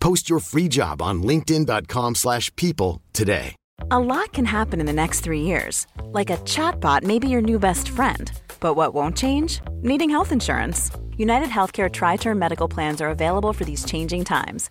Post your free job on linkedin.com/people today. A lot can happen in the next 3 years. Like a chatbot may be your new best friend. But what won't change? Needing health insurance. UnitedHealthcare Tri-Term Medical Plans are available for these changing times.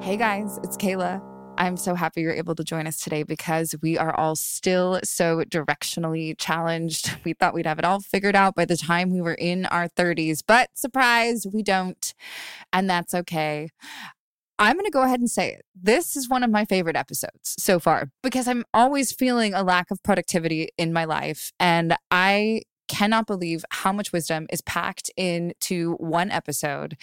Hey guys, it's Kayla. I'm so happy you're able to join us today because we are all still so directionally challenged. We thought we'd have it all figured out by the time we were in our 30s, but surprise, we don't. And that's okay. I'm going to go ahead and say it. This is one of my favorite episodes so far because I'm always feeling a lack of productivity in my life. And I cannot believe how much wisdom is packed into one episode.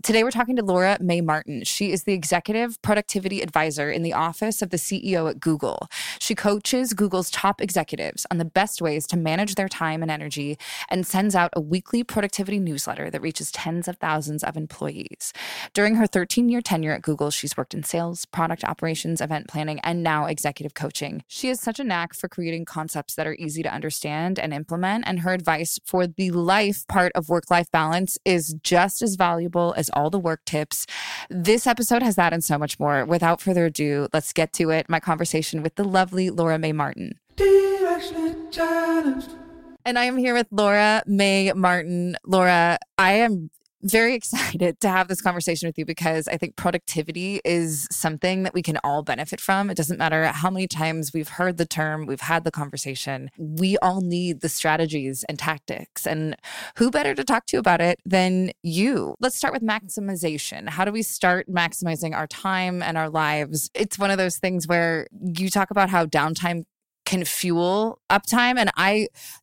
Today, we're talking to Laura Mae Martin. She is the executive productivity advisor in the office of the CEO at Google. She coaches Google's top executives on the best ways to manage their time and energy and sends out a weekly productivity newsletter that reaches tens of thousands of employees. During her 13-year tenure at Google, she's worked in sales, product operations, event planning, and now executive coaching. She has such a knack for creating concepts that are easy to understand and implement, and her advice for the life part of work-life balance is just as valuable as all the work tips. This episode has that and so much more. Without further ado, let's get to it. My conversation with the lovely Laura Mae Martin. And I am here with Laura Mae Martin. Laura, I am very excited to have this conversation with you because I think productivity is something that we can all benefit from. It doesn't matter how many times we've heard the term, we've had the conversation. We all need the strategies and tactics. And who better to talk to about it than you? Let's start with maximization. How do we start maximizing our time and our lives? It's one of those things where you talk about how downtime can fuel uptime. And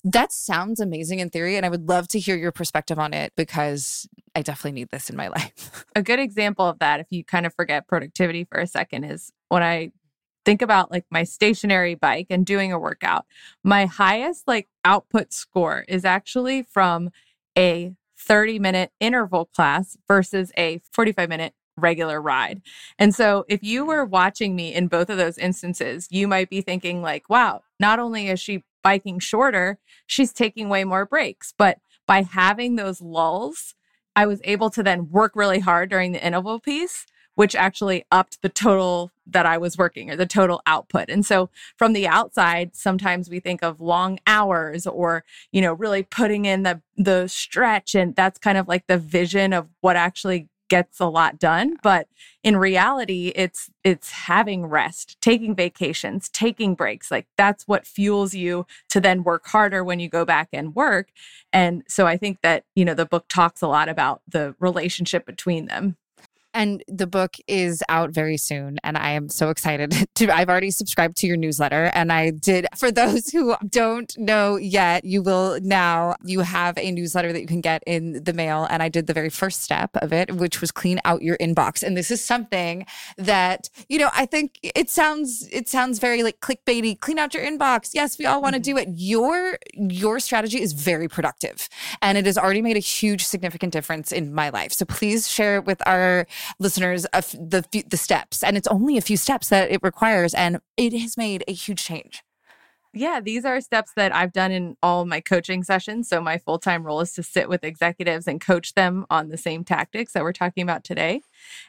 that sounds amazing in theory. And I would love to hear your perspective on it because I definitely need this in my life. A good example of that, if you kind of forget productivity for a second, is when I think about like my stationary bike and doing a workout, my highest like output score is actually from a 30-minute interval class versus a 45-minute regular ride. And so if you were watching me in both of those instances, you might be thinking like, wow, not only is she biking shorter, she's taking way more breaks. But by having those lulls, I was able to then work really hard during the interval piece, which actually upped the total that I was working or the total output. And so from the outside, sometimes we think of long hours or, you know, really putting in the stretch. And that's kind of like the vision of what actually gets a lot done. But in reality, it's having rest, taking vacations, taking breaks. Like that's what fuels you to then work harder when you go back and work. And so I think that, you know, the book talks a lot about the relationship between them. And the book is out very soon. And I am so excited to, I've already subscribed to your newsletter. And I did, for those who don't know yet, you will now, you have a newsletter that you can get in the mail. And I did the very first step of it, which was clean out your inbox. And this is something that, you know, I think it sounds very like clickbaity, clean out your inbox. Yes, we all want to do it. Your strategy is very productive. And it has already made a huge, significant difference in my life. So please share it with our listeners of the steps, and it's only a few steps that it requires, and it has made a huge change. Yeah, these are steps that I've done in all my coaching sessions. So my full-time role is to sit with executives and coach them on the same tactics that we're talking about today.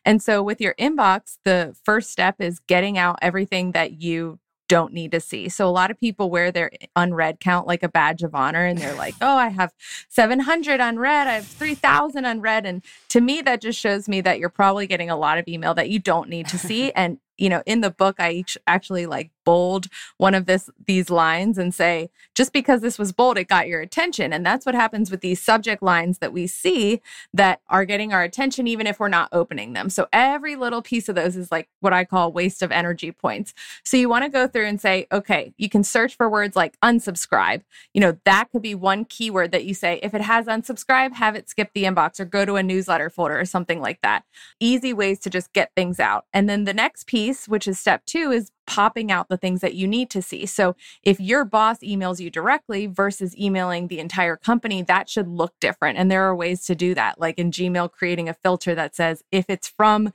And so with your inbox, the first step is getting out everything that you don't need to see. So a lot of people wear their unread count like a badge of honor, and they're like, oh, I have 700 unread, I have 3,000 unread. And to me, that just shows me that you're probably getting a lot of email that you don't need to see. And, you know, in the book, I actually like bold one of these lines and say, just because this was bold, it got your attention. And that's what happens with these subject lines that we see that are getting our attention, even if we're not opening them. So every little piece of those is like what I call waste of energy points. So you want to go through and say, okay, you can search for words like unsubscribe. You know, that could be one keyword that you say, if it has unsubscribe, have it skip the inbox or go to a newsletter folder or something like that. Easy ways to just get things out. And then the next piece, which is step 2, is popping out the things that you need to see. So if your boss emails you directly versus emailing the entire company, that should look different. And there are ways to do that, like in Gmail, creating a filter that says, if it's from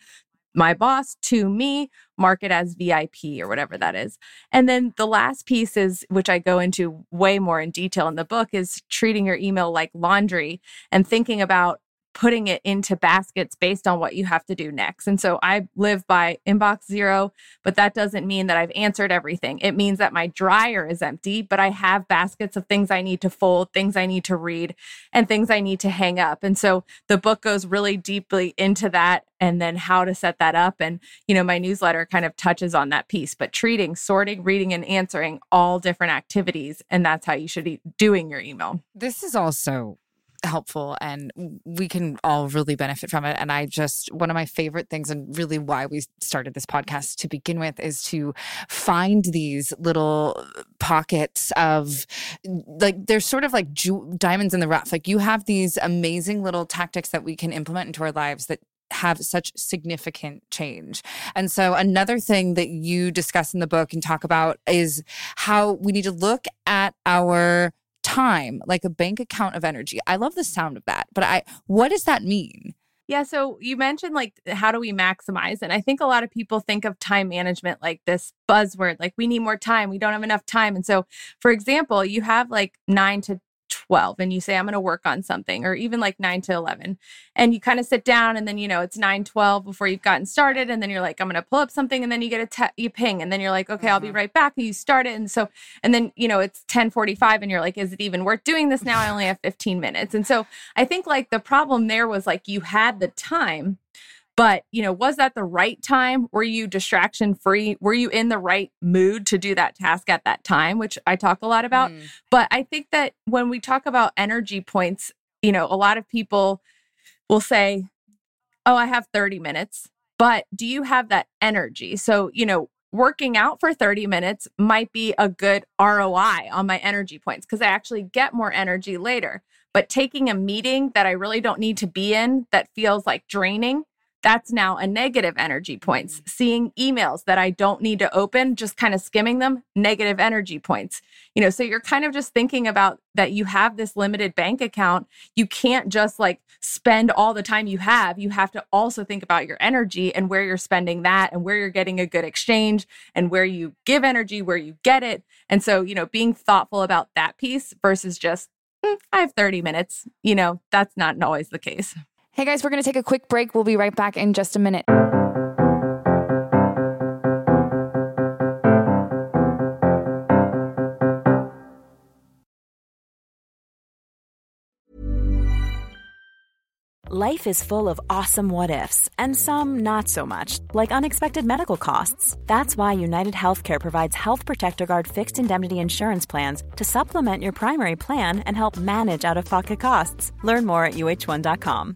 my boss to me, mark it as VIP or whatever that is. And then the last piece is, which I go into way more in detail in the book, is treating your email like laundry and thinking about putting it into baskets based on what you have to do next. And so I live by inbox 0, but that doesn't mean that I've answered everything. It means that my dryer is empty, but I have baskets of things I need to fold, things I need to read, and things I need to hang up. And so the book goes really deeply into that and then how to set that up. And, you know, my newsletter kind of touches on that piece, but treating, sorting, reading, and answering all different activities. And that's how you should be doing your email. This is also helpful, and we can all really benefit from it. And one of my favorite things, and really why we started this podcast to begin with, is to find these little pockets of like, they're sort of like diamonds in the rough. Like you have these amazing little tactics that we can implement into our lives that have such significant change. And so another thing that you discuss in the book and talk about is how we need to look at our time like a bank account of energy. I love the sound of that, but what does that mean? Yeah, so you mentioned like, how do we maximize? And I think a lot of people think of time management like this buzzword, like we need more time, we don't have enough time. And so, for example, you have like 9 to 12 and you say, I'm going to work on something, or even like 9 to 11. And you kind of sit down and then, you know, it's 9:12 before you've gotten started. And then you're like, I'm going to pull up something. And then you get you ping. And then you're like, okay, I'll be right back. And you start it. And so, and then, you know, it's 10:45 and you're like, is it even worth doing this now? I only have 15 minutes. And so I think like the problem there was like, you had the time, but, you know, was that the right time? Were you distraction free? Were you in the right mood to do that task at that time, which I talk a lot about? But I think that when we talk about energy points, you know, a lot of people will say, oh, I have 30 minutes, but do you have that energy? So, you know, working out for 30 minutes might be a good ROI on my energy points because I actually get more energy later. But taking a meeting that I really don't need to be in that feels like draining, that's now a negative energy points. Seeing emails that I don't need to open, just kind of skimming them, negative energy points. You know, so you're kind of just thinking about that you have this limited bank account. You can't just like spend all the time you have. You have to also think about your energy and where you're spending that and where you're getting a good exchange and where you give energy, where you get it. And so, you know, being thoughtful about that piece versus just, I have 30 minutes, you know, that's not always the case. Hey guys, we're going to take a quick break. We'll be right back in just a minute. Life is full of awesome what-ifs, and some not so much, like unexpected medical costs. That's why UnitedHealthcare provides Health Protector Guard fixed indemnity insurance plans to supplement your primary plan and help manage out-of-pocket costs. Learn more at UH1.com.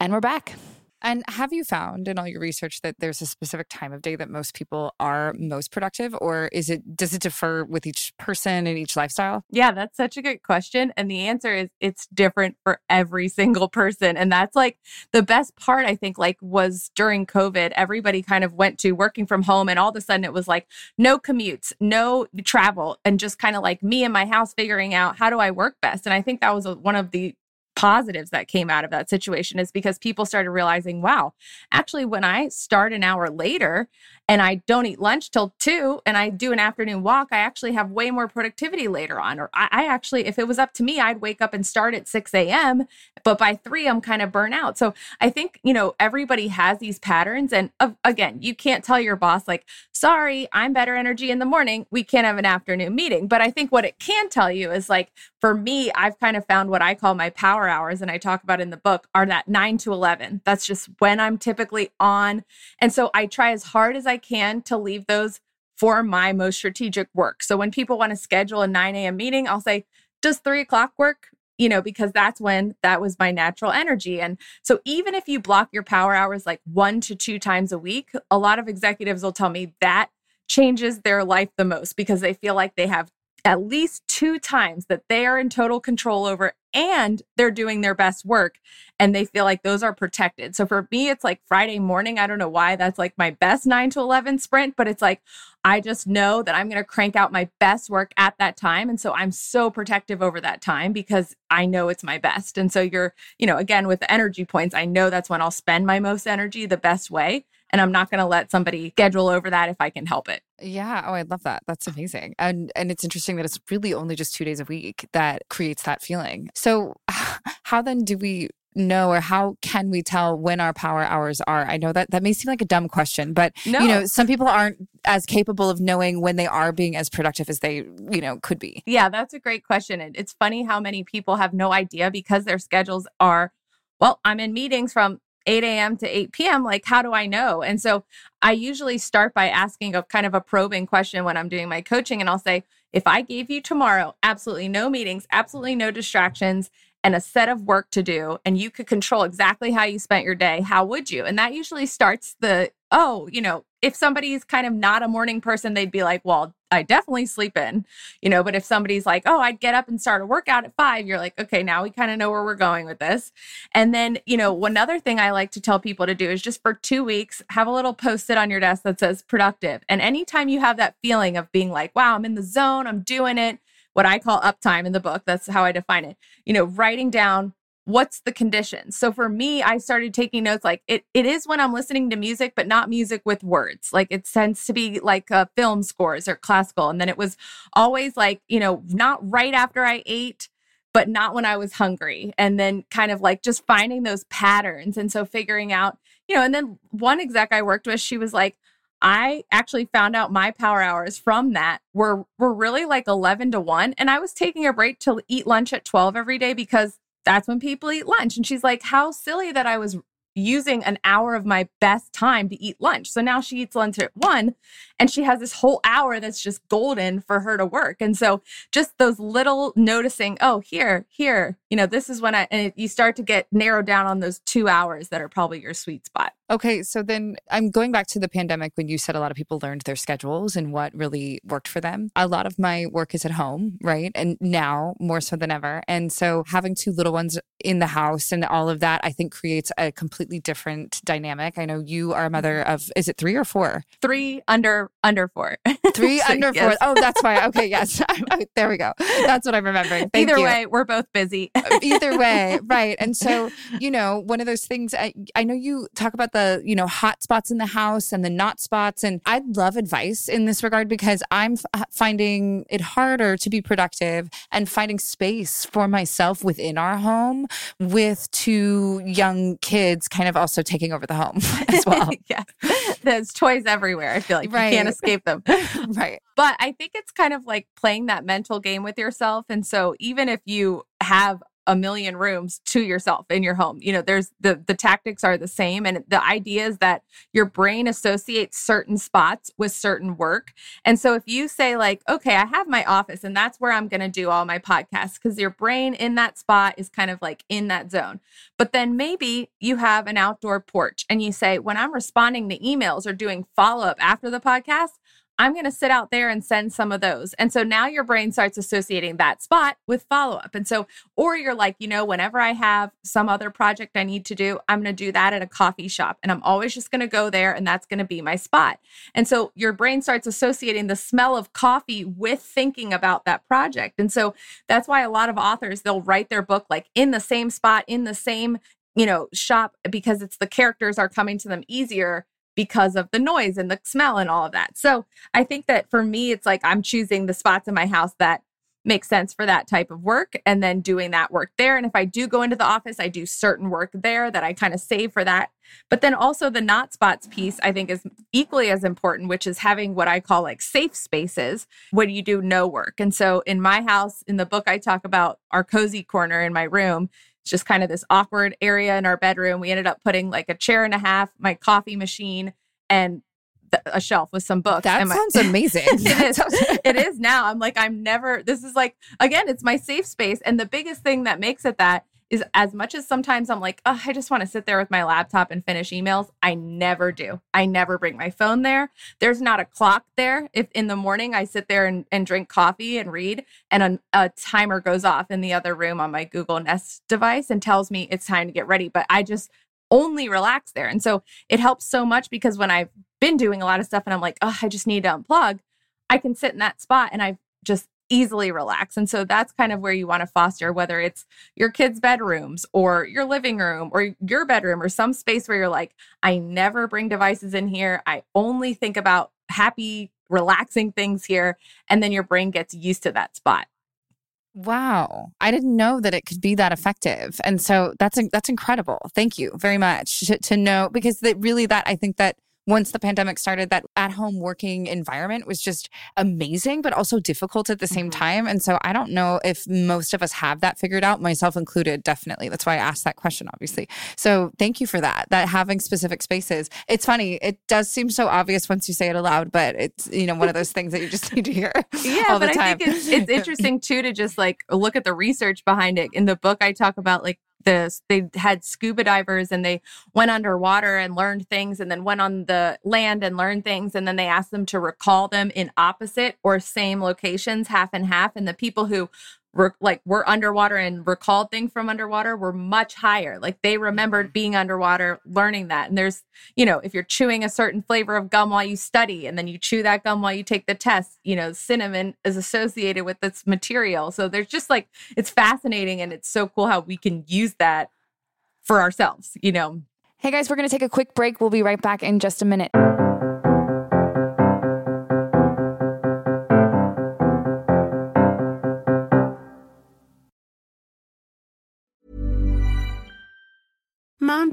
And we're back. And have you found in all your research that there's a specific time of day that most people are most productive, or is it, does it differ with each person and each lifestyle? Yeah, that's such a good question. And the answer is it's different for every single person. And that's like the best part, I think, like was during COVID, everybody kind of went to working from home and all of a sudden it was like no commutes, no travel, and just kind of like me and my house figuring out how do I work best. And I think that was one of the positives that came out of that situation is because people started realizing, wow, actually, when I start an hour later and I don't eat lunch till 2 and I do an afternoon walk, I actually have way more productivity later on. Or I actually, if it was up to me, I'd wake up and start at 6 a.m., but by 3, I'm kind of burnt out. So I think, you know, everybody has these patterns. And again, you can't tell your boss like, sorry, I'm better energy in the morning. We can't have an afternoon meeting. But I think what it can tell you is like, for me, I've kind of found what I call my power hours, and I talk about in the book, are that 9 to 11. That's just when I'm typically on. And so I try as hard as I can to leave those for my most strategic work. So when people want to schedule a 9 a.m. meeting, I'll say, does 3 o'clock work? You know, because that's when that was my natural energy. And so even if you block your power hours like 1 to 2 times a week, a lot of executives will tell me that changes their life the most because they feel like they have at least 2 times that they are in total control over and they're doing their best work and they feel like those are protected. So for me, it's like Friday morning. I don't know why that's like my best 9 to 11 sprint, but it's like, I just know that I'm going to crank out my best work at that time. And so I'm so protective over that time because I know it's my best. And so you're, you know, again, with the energy points, I know that's when I'll spend my most energy the best way. And I'm not going to let somebody schedule over that if I can help it. Yeah. Oh, I love that. That's amazing. And it's interesting that it's really only just 2 days a week that creates that feeling. So how then do we know, or how can we tell when our power hours are? I know that may seem like a dumb question, but you know, some people aren't as capable of knowing when they are being as productive as they, you know, could be. Yeah, that's a great question. And it's funny how many people have no idea because their schedules are, well, I'm in meetings from 8 a.m. to 8 p.m. Like, how do I know? And so I usually start by asking a kind of a probing question when I'm doing my coaching. And I'll say, if I gave you tomorrow, absolutely no meetings, absolutely no distractions, and a set of work to do, and you could control exactly how you spent your day, how would you? And that usually starts the, oh, you know, if somebody's kind of not a morning person, they'd be like, well, I definitely sleep in, you know, but if somebody's like, oh, I'd get up and start a workout at 5, you're like, okay, now we kind of know where we're going with this. And then, you know, another thing I like to tell people to do is just for 2 weeks, have a little post-it on your desk that says productive. And anytime you have that feeling of being like, wow, I'm in the zone, I'm doing it, what I call uptime in the book, that's how I define it, you know, writing down what's the condition. So for me, I started taking notes like it is when I'm listening to music, but not music with words. Like it tends to be like film scores or classical. And then it was always like, you know, not right after I ate, but not when I was hungry. And then kind of like just finding those patterns. And so figuring out, you know, and then one exec I worked with, she was like, I actually found out my power hours from that were really like 11 to 1. And I was taking a break to eat lunch at 12 every day because that's when people eat lunch. And she's like, how silly that I was using an hour of my best time to eat lunch. So now she eats lunch at 1 and she has this whole hour that's just golden for her to work. And so just those little noticing, oh, here, you know, this is when you start to get narrowed down on those 2 hours that are probably your sweet spot. Okay. So then I'm going back to the pandemic when you said a lot of people learned their schedules and what really worked for them. A lot of my work is at home, right? And now more so than ever. And so having 2 little ones in the house and all of that, I think creates a completely different dynamic. I know you are a mother of, is it 3 or 4? 3 under 4. 3 so, under 4. Yes. Oh, that's why. Okay. Yes. There we go. That's what I'm remembering. Thank Either you. Way, we're both busy. Either way. Right. And so, you know, one of those things, I know you talk about the, you know, hot spots in the house and the not spots. And I'd love advice in this regard because I'm finding it harder to be productive and finding space for myself within our home with 2 young kids kind of also taking over the home as well. Yeah. There's toys everywhere. I feel like right. You can't escape them. Right. But I think it's kind of like playing that mental game with yourself. And so even if you have a million rooms to yourself in your home, you know, there's the tactics are the same. And the idea is that your brain associates certain spots with certain work. And so if you say like, okay, I have my office and that's where I'm going to do all my podcasts, because your brain in that spot is kind of like in that zone. But then maybe you have an outdoor porch and you say, when I'm responding to emails or doing follow-up after the podcast, I'm going to sit out there and send some of those. And so now your brain starts associating that spot with follow-up. And so, or you're like, you know, whenever I have some other project I need to do, I'm going to do that at a coffee shop. And I'm always just going to go there and that's going to be my spot. And so your brain starts associating the smell of coffee with thinking about that project. And so that's why a lot of authors, they'll write their book like in the same spot, in the same, you know, shop, because it's the characters are coming to them easier because of the noise and the smell and all of that. So I think that for me, it's like I'm choosing the spots in my house that make sense for that type of work and then doing that work there. And if I do go into the office, I do certain work there that I kind of save for that. But then also the not spots piece, I think, is equally as important, which is having what I call like safe spaces when you do no work. And so in my house, in the book, I talk about our cozy corner in my room, just kind of this awkward area in our bedroom. We ended up putting like a chair and a half, my coffee machine, and a shelf with some books. That sounds amazing. It is now. I'm like, this is like, again, it's my safe space. And the biggest thing that makes it that is, as much as sometimes I'm like, oh, I just want to sit there with my laptop and finish emails, I never do. I never bring my phone there. There's not a clock there. If in the morning I sit there and drink coffee and read, and a timer goes off in the other room on my Google Nest device and tells me it's time to get ready, but I just only relax there. And so it helps so much because when I've been doing a lot of stuff and I'm like, oh, I just need to unplug, I can sit in that spot and I just easily relax. And so that's kind of where you want to foster, whether it's your kids' bedrooms or your living room or your bedroom or some space where you're like, I never bring devices in here. I only think about happy, relaxing things here. And then your brain gets used to that spot. Wow. I didn't know that it could be that effective. And so that's incredible. Thank you very much to know, because that really I think that once the pandemic started, that at-home working environment was just amazing, but also difficult at the same time. And so I don't know if most of us have that figured out, myself included, definitely. That's why I asked that question, obviously. So thank you for that, that having specific spaces. It's funny. It does seem so obvious once you say it aloud, but it's, you know, one of those things that you just need to hear all the time. I think it's interesting too, to just like look at the research behind it. In the book, I talk about like, they had scuba divers and they went underwater and learned things and then went on the land and learned things. And then they asked them to recall them in opposite or same locations, half and half. And the people who were underwater and recalled things from underwater were much higher. Like they remembered being underwater, learning that. And there's, you know, if you're chewing a certain flavor of gum while you study and then you chew that gum while you take the test, you know, cinnamon is associated with this material. So there's just like, it's fascinating. And it's so cool how we can use that for ourselves, you know. Hey guys, we're going to take a quick break. We'll be right back in just a minute. Mom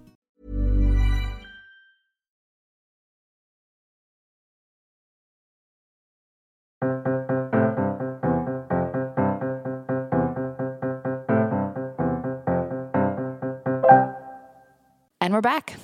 And we're back.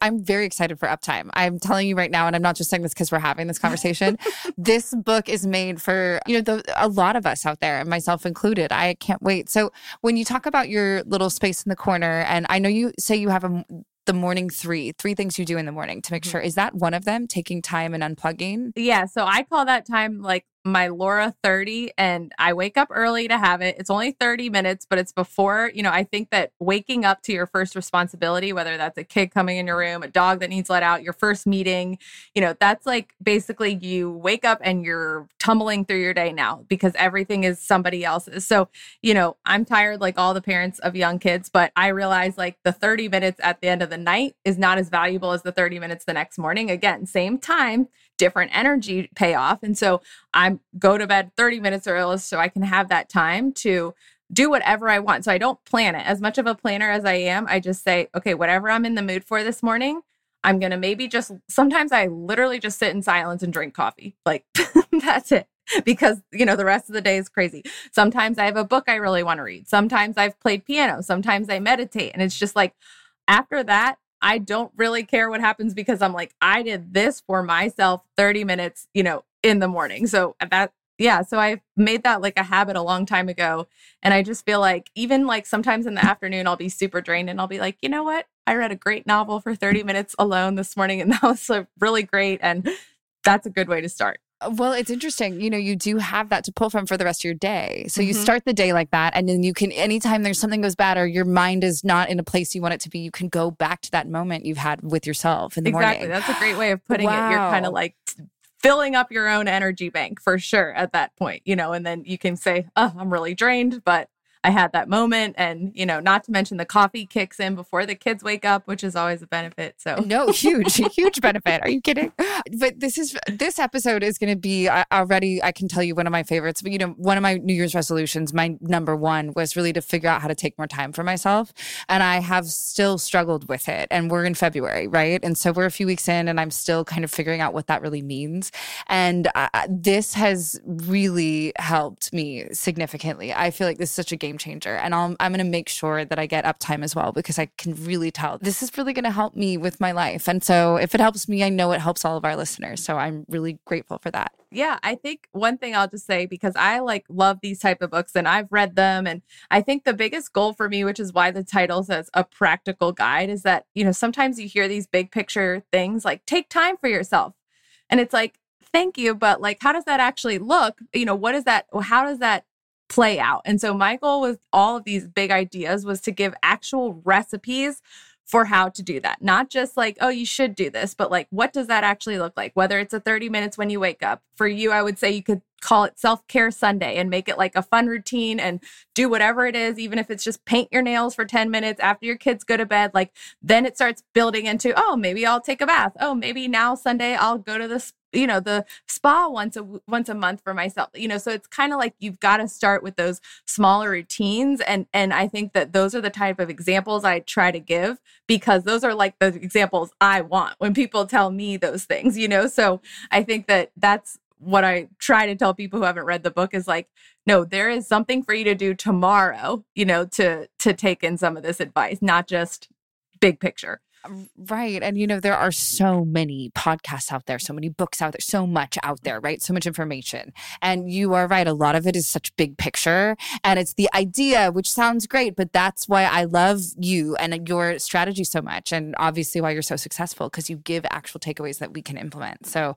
I'm very excited for Uptime. I'm telling you right now, and I'm not just saying this because we're having this conversation. This book is made for, you know, a lot of us out there, and myself included. I can't wait. So when you talk about your little space in the corner, and I know you say you have the morning three things you do in the morning to make sure, is that one of them, taking time and unplugging? Yeah. So I call that time like my Laura 30, and I wake up early to have it. It's only 30 minutes, but it's before, you know, I think that waking up to your first responsibility, whether that's a kid coming in your room, a dog that needs let out, your first meeting, you know, that's like basically you wake up and you're tumbling through your day now because everything is somebody else's. So, you know, I'm tired like all the parents of young kids, but I realize like the 30 minutes at the end of the night is not as valuable as the 30 minutes the next morning. Again, same time, different energy payoff. And so I go to bed 30 minutes early so I can have that time to do whatever I want. So I don't plan it. As much of a planner as I am, I just say, okay, whatever I'm in the mood for this morning, I'm going to maybe just, sometimes I literally just sit in silence and drink coffee. Like that's it. Because, you know, the rest of the day is crazy. Sometimes I have a book I really want to read. Sometimes I've played piano. Sometimes I meditate. And it's just like, after that, I don't really care what happens because I'm like, I did this for myself 30 minutes, you know, in the morning. So that, yeah. So I made that like a habit a long time ago. And I just feel like even like sometimes in the afternoon, I'll be super drained and I'll be like, you know what? I read a great novel for 30 minutes alone this morning. And that was like, really great. And that's a good way to start. Well, it's interesting. You know, you do have that to pull from for the rest of your day. So you start the day like that. And then you can, anytime there's something goes bad or your mind is not in a place you want it to be, you can go back to that moment you've had with yourself in the morning. Exactly. That's a great way of putting it. You're kind of like filling up your own energy bank for sure at that point, you know, and then you can say, oh, I'm really drained, but I had that moment. And, you know, not to mention the coffee kicks in before the kids wake up, which is always a benefit. So no, huge, huge benefit. Are you kidding? But this episode is going to be already, I can tell you, one of my favorites. But, you know, one of my New Year's resolutions, my number one, was really to figure out how to take more time for myself. And I have still struggled with it. And we're in February, right? And so we're a few weeks in and I'm still kind of figuring out what that really means. And this has really helped me significantly. I feel like this is such a game changer. And I'm going to make sure that I get Uptime as well, because I can really tell this is really going to help me with my life. And so if it helps me, I know it helps all of our listeners. So I'm really grateful for that. Yeah, I think one thing I'll just say, because I love these type of books and I've read them. And I think the biggest goal for me, which is why the title says A Practical Guide, is that, you know, sometimes you hear these big picture things like take time for yourself. And it's like, thank you. But how does that actually look? You know, what is that? How does that play out? And so my goal with all of these big ideas was to give actual recipes for how to do that. Not just oh, you should do this, but what does that actually look like? Whether it's a 30 minutes when you wake up. For you, I would say you could call it self-care Sunday and make it a fun routine and do whatever it is, even if it's just paint your nails for 10 minutes after your kids go to bed. Then it starts building into, oh, maybe I'll take a bath. Oh, maybe now Sunday I'll go to the the spa once a month for myself, so it's kind of you've got to start with those smaller routines. And I think that those are the type of examples I try to give, because those are the examples I want when people tell me those things, so I think that that's what I try to tell people who haven't read the book is no, there is something for you to do tomorrow, to take in some of this advice, not just big picture. Right. And, there are so many podcasts out there, so many books out there, so much out there, right? So much information. And you are right. A lot of it is such big picture. And it's the idea, which sounds great, but that's why I love you and your strategy so much. And obviously why you're so successful, because you give actual takeaways that we can implement. So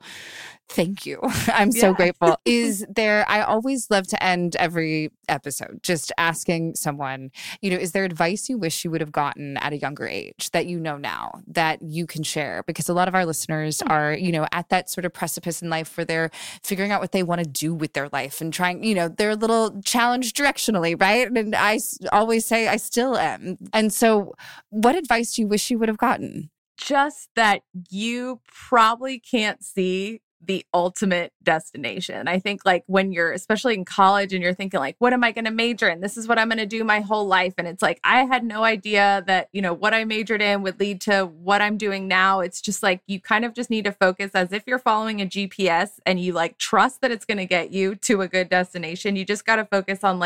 thank you. I'm so grateful. I always love to end every episode just asking someone, is there advice you wish you would have gotten at a younger age that you know now, that you can share? Because a lot of our listeners are, at that sort of precipice in life where they're figuring out what they want to do with their life and trying, they're a little challenged directionally, right? And I always say I still am. And so what advice do you wish you would have gotten? Just that you probably can't see the ultimate destination. I think when you're, especially in college and you're thinking what am I going to major in? This is what I'm going to do my whole life. And it's I had no idea that, what I majored in would lead to what I'm doing now. It's just you kind of just need to focus as if you're following a GPS and you trust that it's going to get you to a good destination. You just got to focus on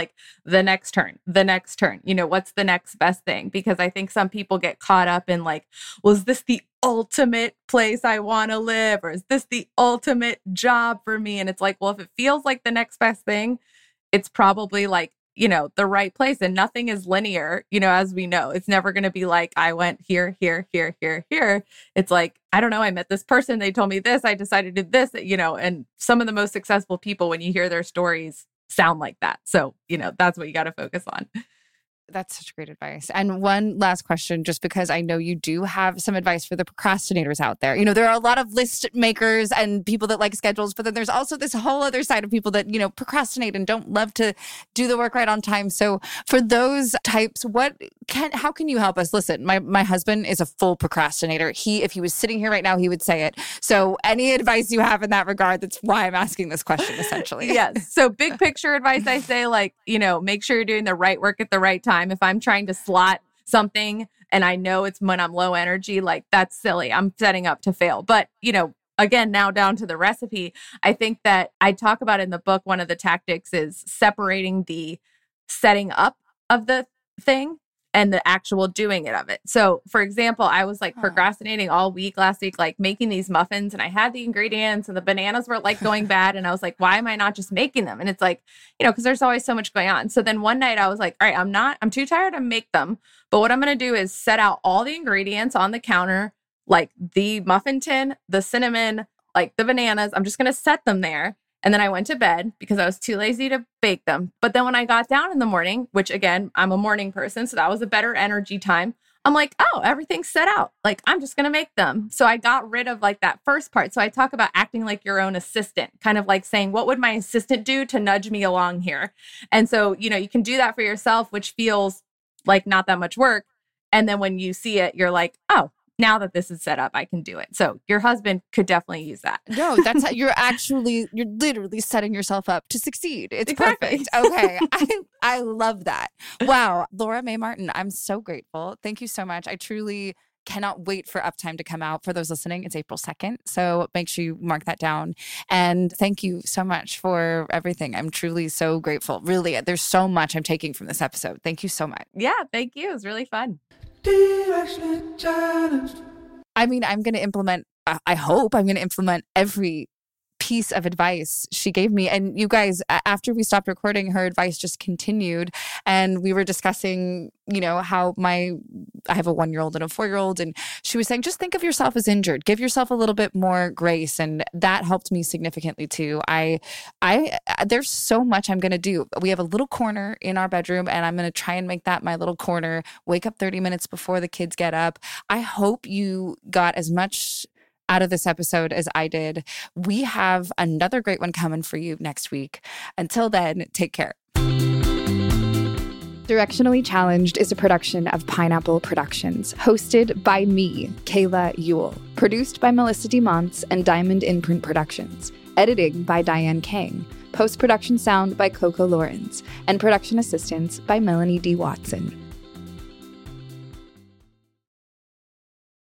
the next turn, what's the next best thing? Because I think some people get caught up in is this the ultimate place I want to live? Or is this the ultimate job for me? And it's well, if it feels like the next best thing, it's probably the right place. And nothing is linear, as we know. It's never going to be I went here, here, here, here, here. It's I don't know, I met this person, they told me this, I decided to do this, and some of the most successful people, when you hear their stories, sound like that. So, that's what you got to focus on. That's such great advice. And one last question, just because I know you do have some advice for the procrastinators out there. There are a lot of list makers and people that like schedules, but then there's also this whole other side of people that, procrastinate and don't love to do the work right on time. So for those types, how can you help us? Listen, my husband is a full procrastinator. If he was sitting here right now, he would say it. So any advice you have in that regard, that's why I'm asking this question, essentially. Yes. So big picture advice, I say, make sure you're doing the right work at the right time. If I'm trying to slot something and I know it's when I'm low energy, that's silly. I'm setting up to fail. But, again, now down to the recipe, I think that I talk about in the book, one of the tactics is separating the setting up of the thing and the actual doing it of it. So for example, I was procrastinating all week last week, making these muffins, and I had the ingredients and the bananas were going bad. And I was why am I not just making them? And it's because there's always so much going on. So then one night I was all right, I'm too tired to make them. But what I'm going to do is set out all the ingredients on the counter, the muffin tin, the cinnamon, the bananas. I'm just going to set them there. And then I went to bed because I was too lazy to bake them. But then when I got down in the morning, which again, I'm a morning person, so that was a better energy time, I'm like, oh, everything's set out. Like, I'm just going to make them. So I got rid of like that first part. So I talk about acting like your own assistant, kind of like saying, what would my assistant do to nudge me along here? And so, you know, you can do that for yourself, which feels like not that much work. And then when you see it, you're like, oh, now that this is set up, I can do it. So your husband could definitely use that. No, that's how you're literally setting yourself up to succeed. It's exactly. Perfect. Okay. I love that. Wow. Laura Mae Martin, I'm so grateful. Thank you so much. I truly cannot wait for Uptime to come out. For those listening, it's April 2nd. So make sure you mark that down. And thank you so much for everything. I'm truly so grateful. Really, there's so much I'm taking from this episode. Thank you so much. Yeah, thank you. It was really fun. I mean, I'm going to implement every piece of advice she gave me. And you guys, after we stopped recording, her advice just continued. And we were discussing, you know, how I have a 1-year-old and a 4-year-old. And she was saying, just think of yourself as injured. Give yourself a little bit more grace. And that helped me significantly too. I there's so much I'm going to do. We have a little corner in our bedroom and I'm going to try and make that my little corner. Wake up 30 minutes before the kids get up. I hope you got as much out of this episode as I did. We have another great one coming for you next week. Until then, take care. Directionally Challenged is a production of Pineapple Productions, hosted by me, Kayla Ewell, produced by Melissa DeMonts and Diamond Imprint Productions, editing by Diane Kang, post-production sound by Coco Lawrence, and production assistance by Melanie D. Watson.